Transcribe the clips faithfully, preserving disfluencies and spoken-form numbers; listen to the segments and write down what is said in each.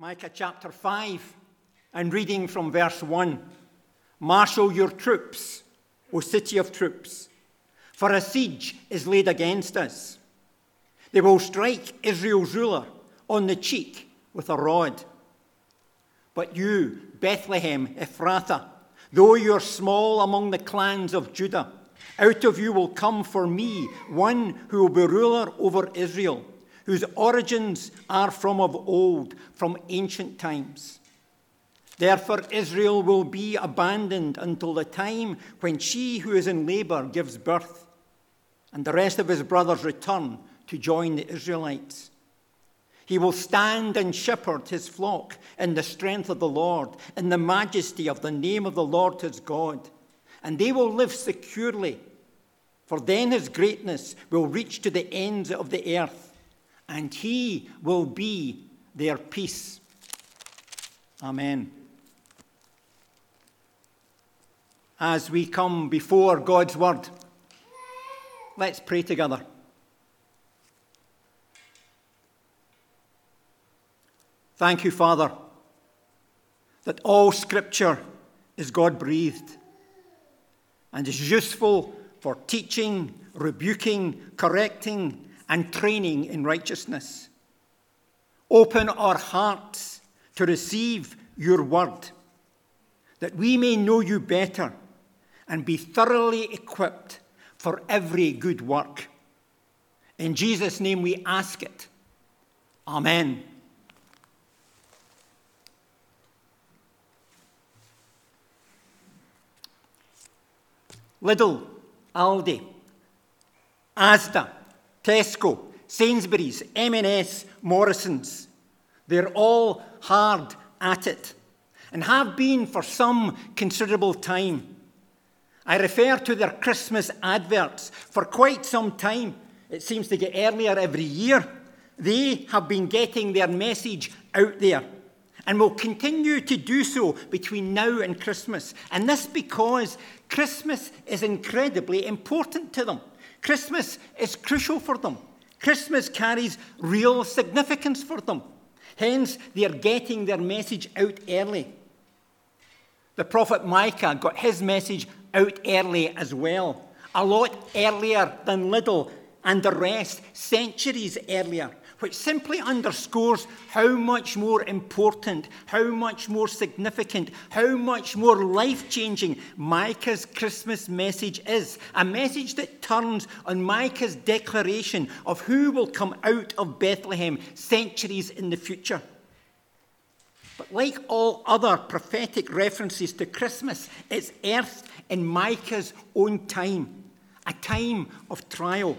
Micah chapter five, and reading from verse one. Marshal your troops, O city of troops, for a siege is laid against us. They will strike Israel's ruler on the cheek with a rod. But you, Bethlehem, Ephrathah, though you are small among the clans of Judah, out of you will come for me one who will be ruler over Israel, whose origins are from of old, from ancient times. Therefore Israel will be abandoned until the time when she who is in labor gives birth, and the rest of his brothers return to join the Israelites. He will stand and shepherd his flock in the strength of the Lord, in the majesty of the name of the Lord his God, and they will live securely, for then his greatness will reach to the ends of the earth, and he will be their peace. Amen. As we come before God's word, let's pray together. Thank you, Father, that all Scripture is God-breathed and is useful for teaching, rebuking, correcting, and training in righteousness. Open our hearts to receive your word, that we may know you better and be thoroughly equipped for every good work. In Jesus' name we ask it. Amen. Lidl, Aldi, Asda, Tesco, Sainsbury's, M and S, Morrisons. They're all hard at it and have been for some considerable time. I refer to their Christmas adverts for quite some time. It seems to get earlier every year. They have been getting their message out there and will continue to do so between now and Christmas. And this because Christmas is incredibly important to them. Christmas is crucial for them. Christmas carries real significance for them. Hence, they are getting their message out early. The prophet Micah got his message out early as well, a lot earlier than Lidl and the rest, centuries earlier, which simply underscores how much more important, how much more significant, how much more life-changing Micah's Christmas message is. A message that turns on Micah's declaration of who will come out of Bethlehem centuries in the future. But like all other prophetic references to Christmas, it's earthed in Micah's own time, a time of trial.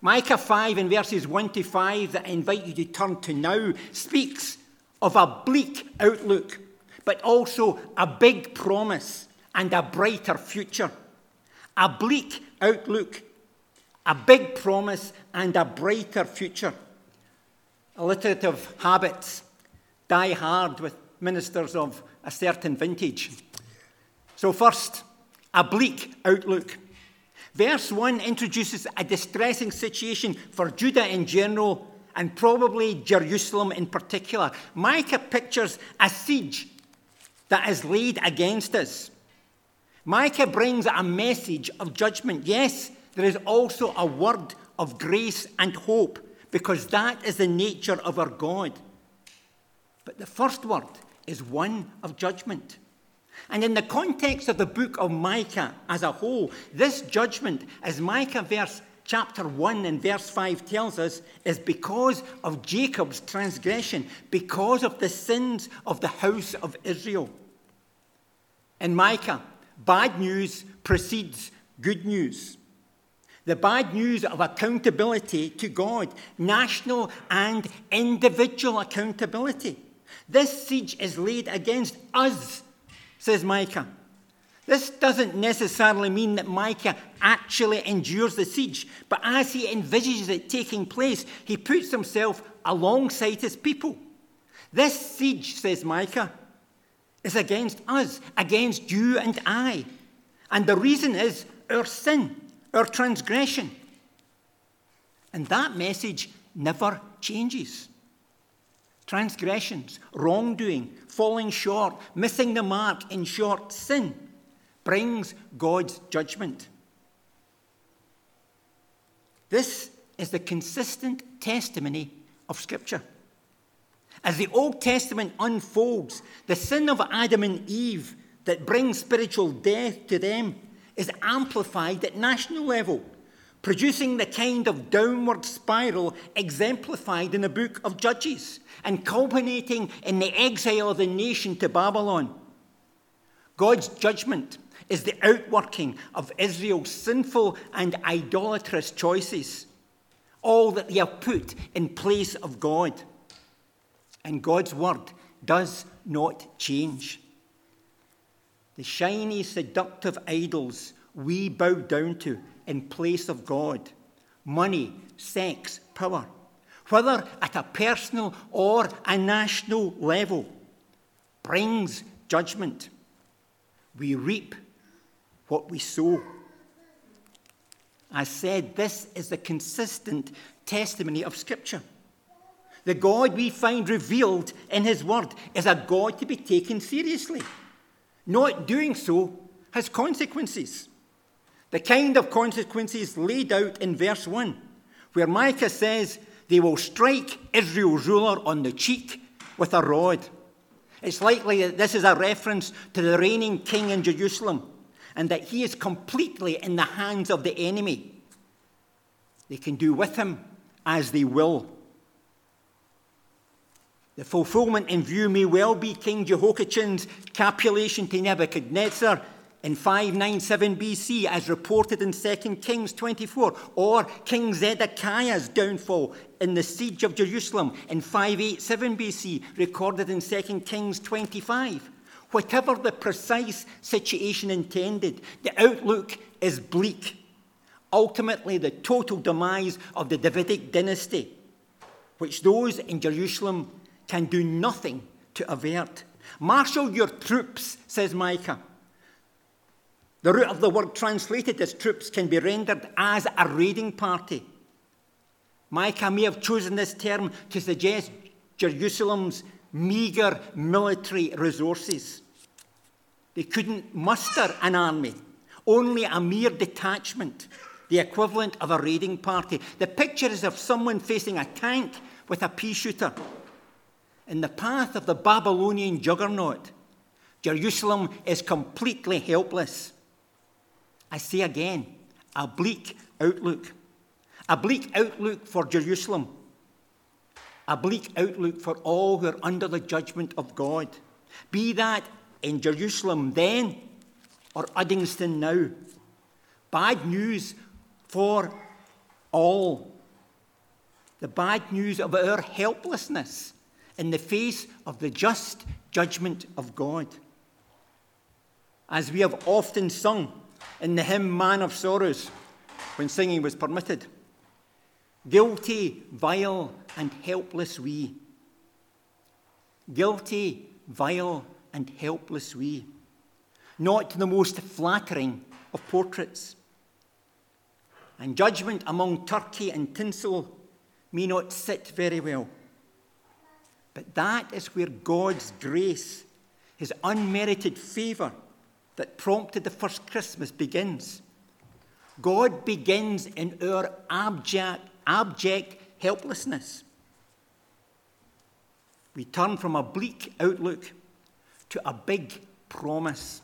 Micah five in verses one to five that I invite you to turn to now speaks of a bleak outlook, but also a big promise and a brighter future. A bleak outlook, a big promise and a brighter future. Alliterative habits die hard with ministers of a certain vintage. So first, a bleak outlook. Verse one introduces a distressing situation for Judah in general and probably Jerusalem in particular. Micah pictures a siege that is laid against us. Micah brings a message of judgment. Yes, there is also a word of grace and hope because that is the nature of our God. But the first word is one of judgment. And in the context of the book of Micah as a whole, this judgment, as Micah verse chapter one and verse five tells us, is because of Jacob's transgression, because of the sins of the house of Israel. In Micah, bad news precedes good news. The bad news of accountability to God, national and individual accountability. This siege is laid against us, says Micah. This doesn't necessarily mean that Micah actually endures the siege, but as he envisages it taking place, he puts himself alongside his people. This siege, says Micah, is against us, against you and I. And the reason is our sin, our transgression. And that message never changes. transgressions, wrongdoing, falling short, missing the mark, in short, sin, brings God's judgment. This is the consistent testimony of Scripture. As the Old Testament unfolds, the sin of Adam and Eve that brings spiritual death to them is amplified at national level, producing the kind of downward spiral exemplified in the book of Judges and culminating in the exile of the nation to Babylon. God's judgment is the outworking of Israel's sinful and idolatrous choices, all that they have put in place of God. And God's word does not change. The shiny, seductive idols we bow down to in place of God, money, sex, power, whether at a personal or a national level, brings judgment. We reap what we sow. I said, this is the consistent testimony of Scripture. The God we find revealed in his word is a God to be taken seriously. Not doing so has consequences. The kind of consequences laid out in verse one, where Micah says, they will strike Israel's ruler on the cheek with a rod. It's likely that this is a reference to the reigning king in Jerusalem, and that he is completely in the hands of the enemy. They can do with him as they will. The fulfillment in view may well be King Jehoiachin's capitulation to Nebuchadnezzar in five ninety-seven B C, as reported in Second Kings twenty-four, or King Zedekiah's downfall in the siege of Jerusalem in five eighty-seven B C, recorded in Second Kings twenty-five. Whatever the precise situation intended, the outlook is bleak. Ultimately, the total demise of the Davidic dynasty, which those in Jerusalem can do nothing to avert. Marshal your troops, says Micah. The root of the word translated as troops can be rendered as a raiding party. Micah may have chosen this term to suggest Jerusalem's meagre military resources. They couldn't muster an army, only a mere detachment, the equivalent of a raiding party. The picture is of someone facing a tank with a pea shooter. In the path of the Babylonian juggernaut, Jerusalem is completely helpless. I say again, a bleak outlook. A bleak outlook for Jerusalem. A bleak outlook for all who are under the judgment of God. Be that in Jerusalem then or Uddingston now. Bad news for all. The bad news of our helplessness in the face of the just judgment of God. As we have often sung in the hymn Man of Sorrows, when singing was permitted, guilty, vile, and helpless we. Guilty, vile, and helpless we. Not the most flattering of portraits. And judgment among turkey and tinsel may not sit very well. But that is where God's grace, his unmerited favour that prompted the first Christmas, begins. God begins in our abject, abject helplessness. We turn from a bleak outlook to a big promise.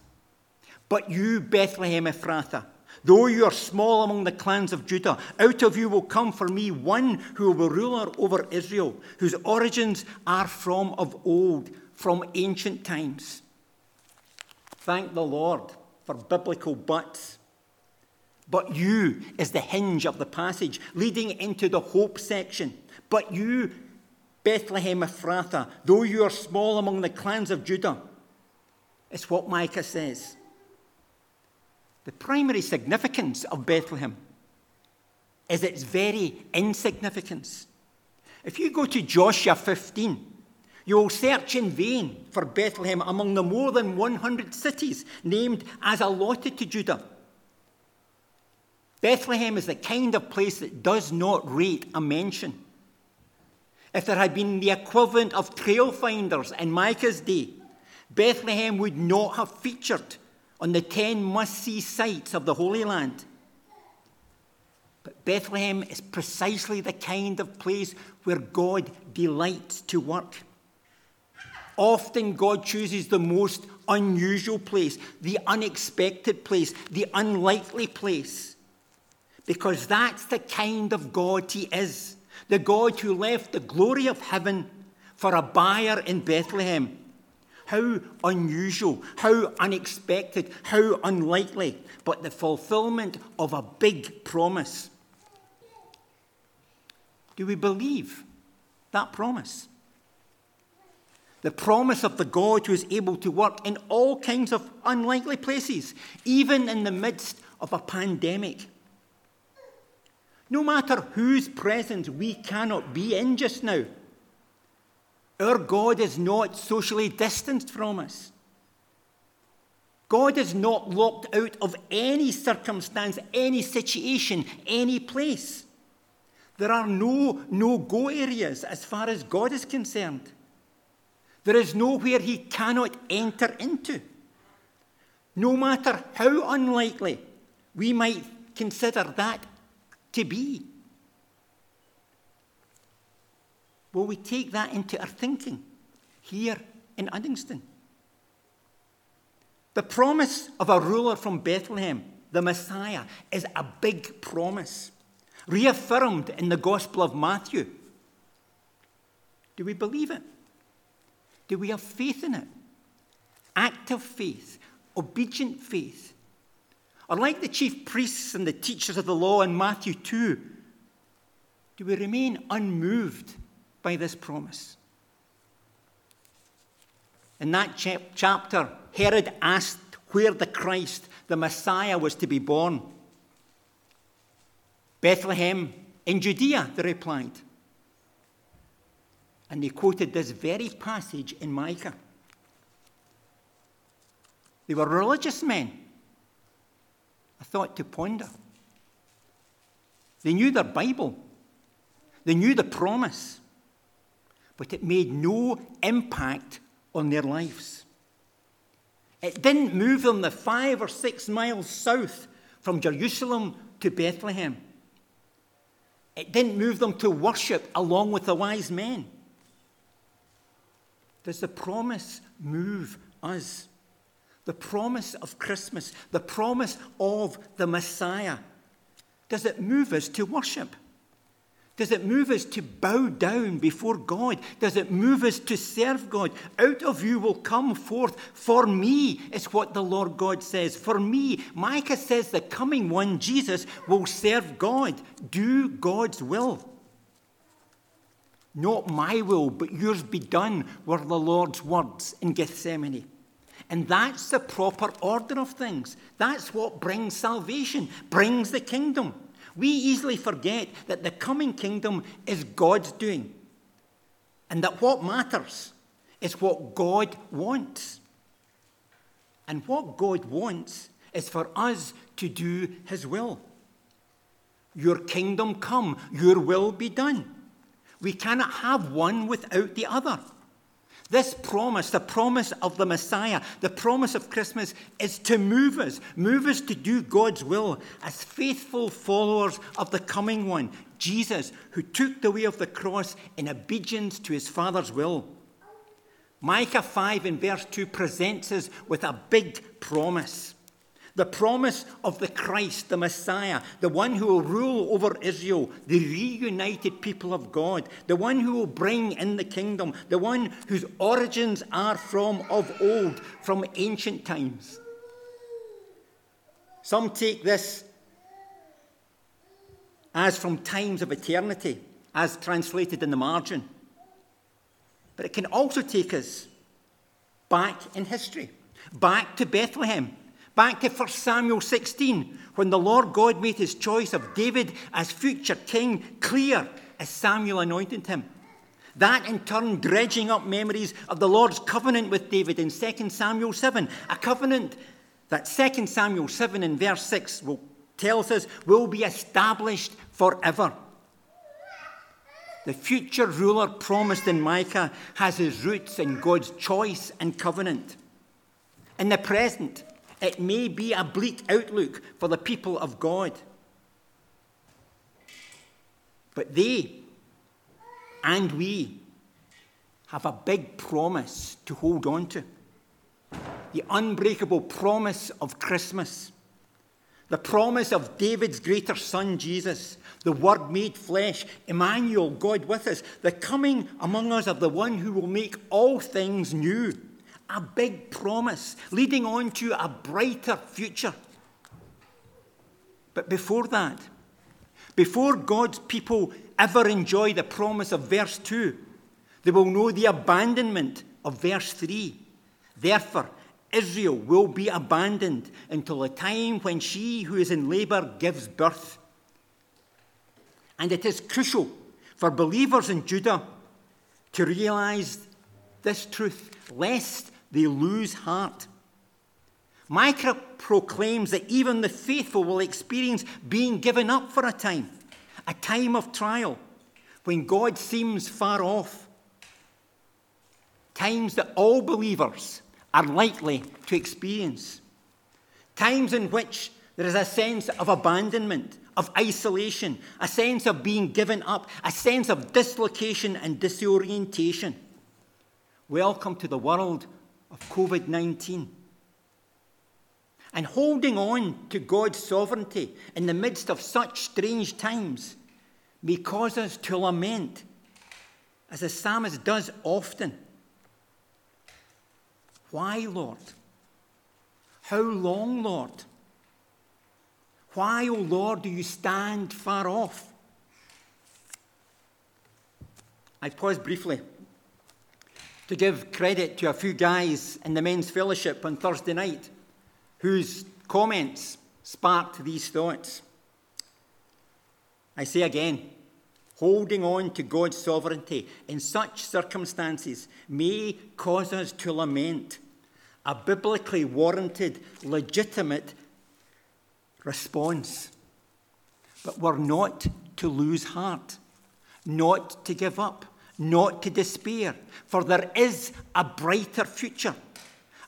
But you, Bethlehem Ephrathah, though you are small among the clans of Judah, out of you will come for me one who will be ruler over Israel, whose origins are from of old, from ancient times. Thank the Lord for biblical buts. But you is the hinge of the passage, leading into the hope section. But you, Bethlehem Ephrathah, though you are small among the clans of Judah, it's what Micah says. The primary significance of Bethlehem is its very insignificance. If you go to Joshua fifteen, you will search in vain for Bethlehem among the more than one hundred cities named as allotted to Judah. Bethlehem is the kind of place that does not rate a mention. If there had been the equivalent of trail finders in Micah's day, Bethlehem would not have featured on the ten must-see sites of the Holy Land. But Bethlehem is precisely the kind of place where God delights to work. Often God chooses the most unusual place, the unexpected place, the unlikely place, because that's the kind of God he is, the God who left the glory of heaven for a buyer in Bethlehem. How unusual, how unexpected, how unlikely, but the fulfillment of a big promise. Do we believe that promise? The promise of the God who is able to work in all kinds of unlikely places, even in the midst of a pandemic. No matter whose presence we cannot be in just now, our God is not socially distanced from us. God is not locked out of any circumstance, any situation, any place. There are no no-go areas as far as God is concerned. There is nowhere he cannot enter into. No matter how unlikely we might consider that to be. Will we take that into our thinking here in Uddingston? The promise of a ruler from Bethlehem, the Messiah, is a big promise, reaffirmed in the Gospel of Matthew. Do we believe it? Do we have faith in it? Active faith, obedient faith. Or like the chief priests and the teachers of the law in Matthew two, do we remain unmoved by this promise? In that cha- chapter, Herod asked where the Christ, the Messiah, was to be born. Bethlehem in Judea, they replied. And they quoted this very passage in Micah. They were religious men. A thought to ponder. They knew their Bible. They knew the promise. But it made no impact on their lives. It didn't move them the five or six miles south from Jerusalem to Bethlehem. It didn't move them to worship along with the wise men. Does the promise move us? The promise of Christmas, the promise of the Messiah. Does it move us to worship? Does it move us to bow down before God? Does it move us to serve God? Out of you will come forth. For me is what the Lord God says. For me, Micah says the coming one, Jesus, will serve God. Do God's will. Not my will, but yours be done, were the Lord's words in Gethsemane. And that's the proper order of things. That's what brings salvation, brings the kingdom. We easily forget that the coming kingdom is God's doing. And that what matters is what God wants. And what God wants is for us to do his will. Your kingdom come, your will be done. We cannot have one without the other. This promise, the promise of the Messiah, the promise of Christmas, is to move us, move us to do God's will as faithful followers of the coming one, Jesus, who took the way of the cross in obedience to his Father's will. Micah five in verse two presents us with a big promise. The promise of the Christ, the Messiah, the one who will rule over Israel, the reunited people of God, the one who will bring in the kingdom, the one whose origins are from of old, from ancient times. Some take this as from times of eternity, as translated in the margin. But it can also take us back in history, back to Bethlehem. Back to First Samuel sixteen, when the Lord God made his choice of David as future king clear as Samuel anointed him. That in turn dredging up memories of the Lord's covenant with David in Second Samuel seven, a covenant that Second Samuel seven in verse six will, tells us will be established forever. The future ruler promised in Micah has his roots in God's choice and covenant. In the present, it may be a bleak outlook for the people of God. But they and we have a big promise to hold on to. The unbreakable promise of Christmas. The promise of David's greater son, Jesus, the Word made flesh, Emmanuel, God with us, the coming among us of the one who will make all things new. A big promise leading on to a brighter future. But before that, before God's people ever enjoy the promise of verse two, they will know the abandonment of verse three. Therefore, Israel will be abandoned until the time when she who is in labour gives birth. And it is crucial for believers in Judah to realise this truth, lest they lose heart. Micah proclaims that even the faithful will experience being given up for a time, a time of trial, when God seems far off. Times that all believers are likely to experience. Times in which there is a sense of abandonment, of isolation, a sense of being given up, a sense of dislocation and disorientation. Welcome to the world of covid nineteen. And holding on to God's sovereignty in the midst of such strange times may cause us to lament, as the psalmist does often. Why, Lord? How long, Lord? Why, O Lord, do you stand far off? I pause briefly to give credit to a few guys in the men's fellowship on Thursday night whose comments sparked these thoughts. I say again, holding on to God's sovereignty in such circumstances may cause us to lament a biblically warranted, legitimate response. But we're not to lose heart, not to give up, not to despair, for there is a brighter future,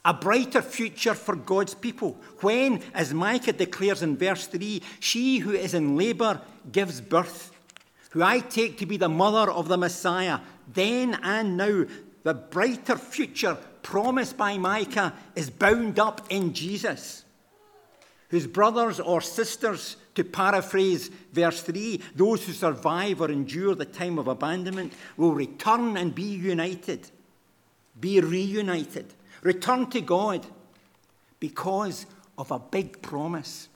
a brighter future for God's people, when, as Micah declares in verse three, she who is in labour gives birth, who I take to be the mother of the Messiah, then and now. The brighter future promised by Micah is bound up in Jesus, whose brothers or sisters, to paraphrase verse three, those who survive or endure the time of abandonment, will return and be united, be reunited, return to God because of a big promise,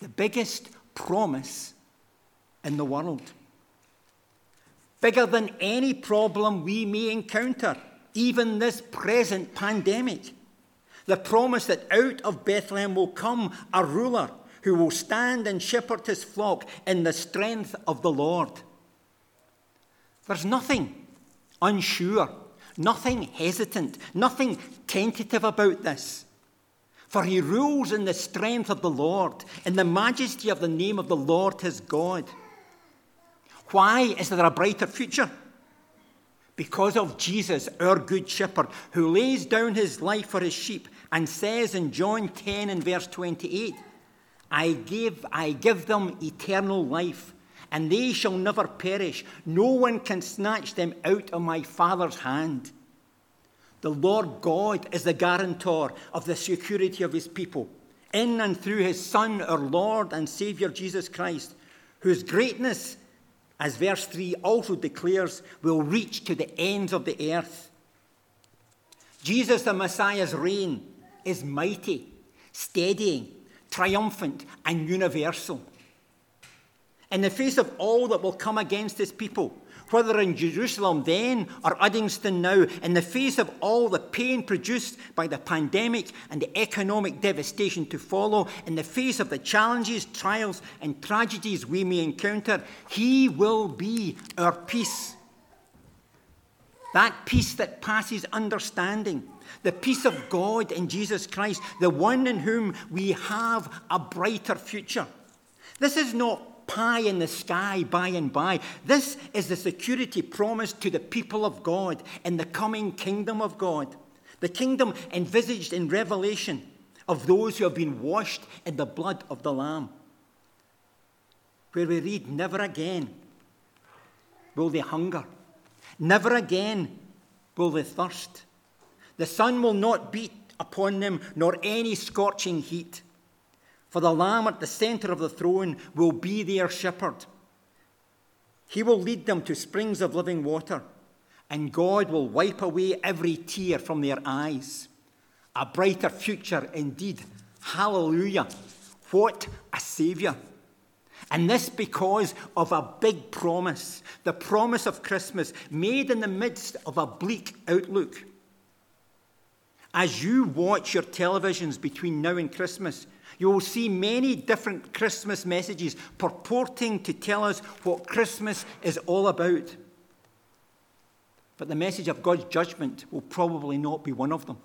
the biggest promise in the world. Bigger than any problem we may encounter, even this present pandemic. The promise that out of Bethlehem will come a ruler who will stand and shepherd his flock in the strength of the Lord. There's nothing unsure, nothing hesitant, nothing tentative about this. For he rules in the strength of the Lord, in the majesty of the name of the Lord his God. Why is there a brighter future? Because of Jesus, our good shepherd, who lays down his life for his sheep and says in John ten and verse twenty-eight, I give, I give them eternal life, and they shall never perish. No one can snatch them out of my Father's hand. The Lord God is the guarantor of the security of his people, in and through his Son, our Lord and Saviour, Jesus Christ, whose greatness, as verse three also declares, will reach to the ends of the earth. Jesus the Messiah's reign is mighty, steadying, triumphant, and universal. In the face of all that will come against his people, whether in Jerusalem then or Uddingston now, in the face of all the pain produced by the pandemic and the economic devastation to follow, in the face of the challenges, trials, and tragedies we may encounter, he will be our peace. That peace that passes understanding, the peace of God in Jesus Christ, the one in whom we have a brighter future. This is not pie in the sky by and by. This is the security promised to the people of God in the coming kingdom of God. The kingdom envisaged in Revelation of those who have been washed in the blood of the Lamb. Where we read, never again will they hunger. Never again will they thirst. The sun will not beat upon them, nor any scorching heat. For the Lamb at the centre of the throne will be their shepherd. He will lead them to springs of living water, and God will wipe away every tear from their eyes. A brighter future indeed. Hallelujah. What a Saviour. And this because of a big promise, the promise of Christmas made in the midst of a bleak outlook. As you watch your televisions between now and Christmas, you will see many different Christmas messages purporting to tell us what Christmas is all about. But the message of God's judgment will probably not be one of them.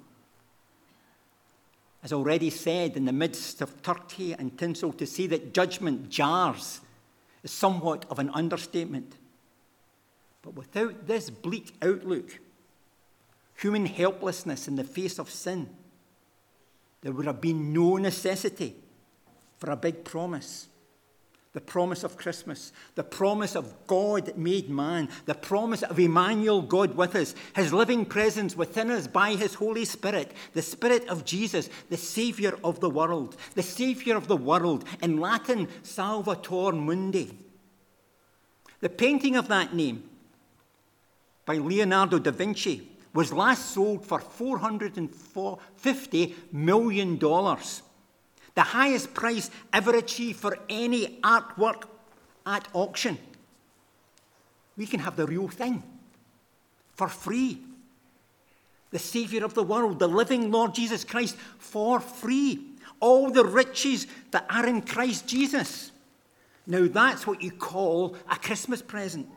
As already said, in the midst of turkey and tinsel, to say that judgment jars is somewhat of an understatement. But without this bleak outlook, human helplessness in the face of sin, there would have been no necessity for a big promise. The promise of Christmas, the promise of God made man, the promise of Emmanuel, God with us, his living presence within us by his Holy Spirit, the Spirit of Jesus, the Saviour of the world, the Saviour of the world, in Latin, Salvator Mundi. The painting of that name by Leonardo da Vinci was last sold for four hundred fifty million dollars. The highest price ever achieved for any artwork at auction. We can have the real thing for free. The Saviour of the world, the living Lord Jesus Christ, for free. All the riches that are in Christ Jesus. Now that's what you call a Christmas present.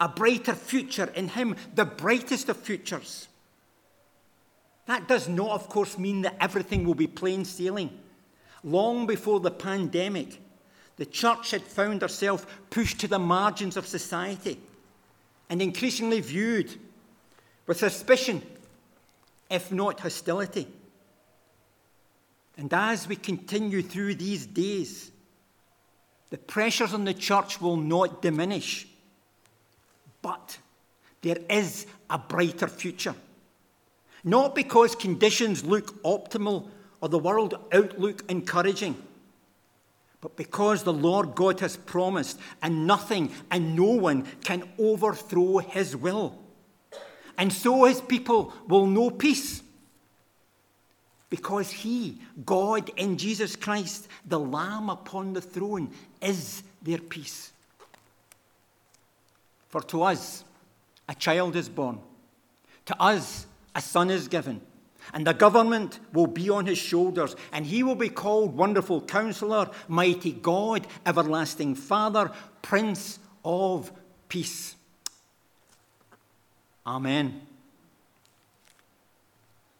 A brighter future in him, the brightest of futures. That does not, of course, mean that everything will be plain sailing. Long before the pandemic, the church had found herself pushed to the margins of society and increasingly viewed with suspicion, if not hostility. And as we continue through these days, the pressures on the church will not diminish. But there is a brighter future. Not because conditions look optimal or the world outlook encouraging, but because the Lord God has promised, and nothing and no one can overthrow his will. And so his people will know peace, because he, God in Jesus Christ, the Lamb upon the throne, is their peace. For to us, a child is born. To us, a son is given, and the government will be on his shoulders, and he will be called Wonderful Counselor, Mighty God, Everlasting Father, Prince of Peace. Amen.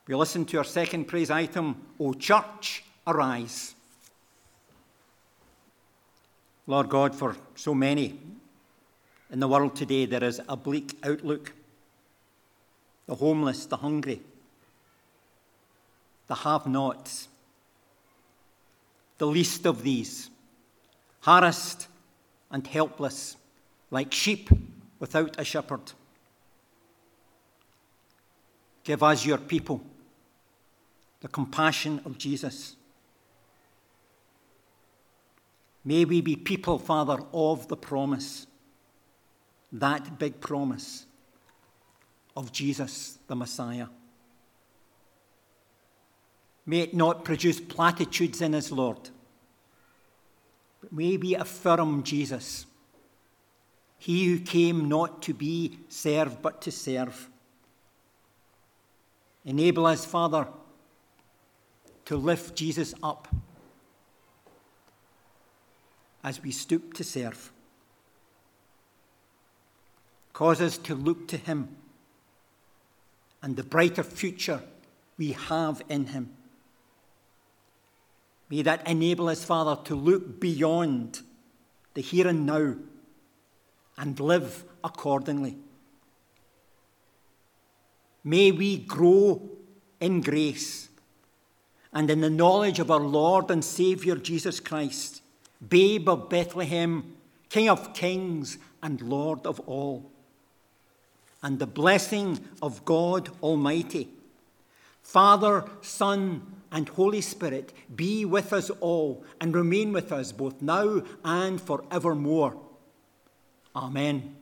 We listen to our second praise item, O Church, Arise. Lord God, for so many in the world today, there is a bleak outlook. The homeless, the hungry, the have-nots, the least of these, harassed and helpless, like sheep without a shepherd. Give us, your people, the compassion of Jesus. May we be people, Father, of the promise, that big promise of Jesus, the Messiah. May it not produce platitudes in us, Lord, but may we affirm Jesus, he who came not to be served, but to serve. Enable us, Father, to lift Jesus up as we stoop to serve. Cause us to look to him and the brighter future we have in him. May that enable us, Father, to look beyond the here and now and live accordingly. May we grow in grace and in the knowledge of our Lord and Saviour Jesus Christ, Babe of Bethlehem, King of kings and Lord of all. And the blessing of God Almighty, Father, Son, and Holy Spirit, be with us all and remain with us both now and forevermore. Amen.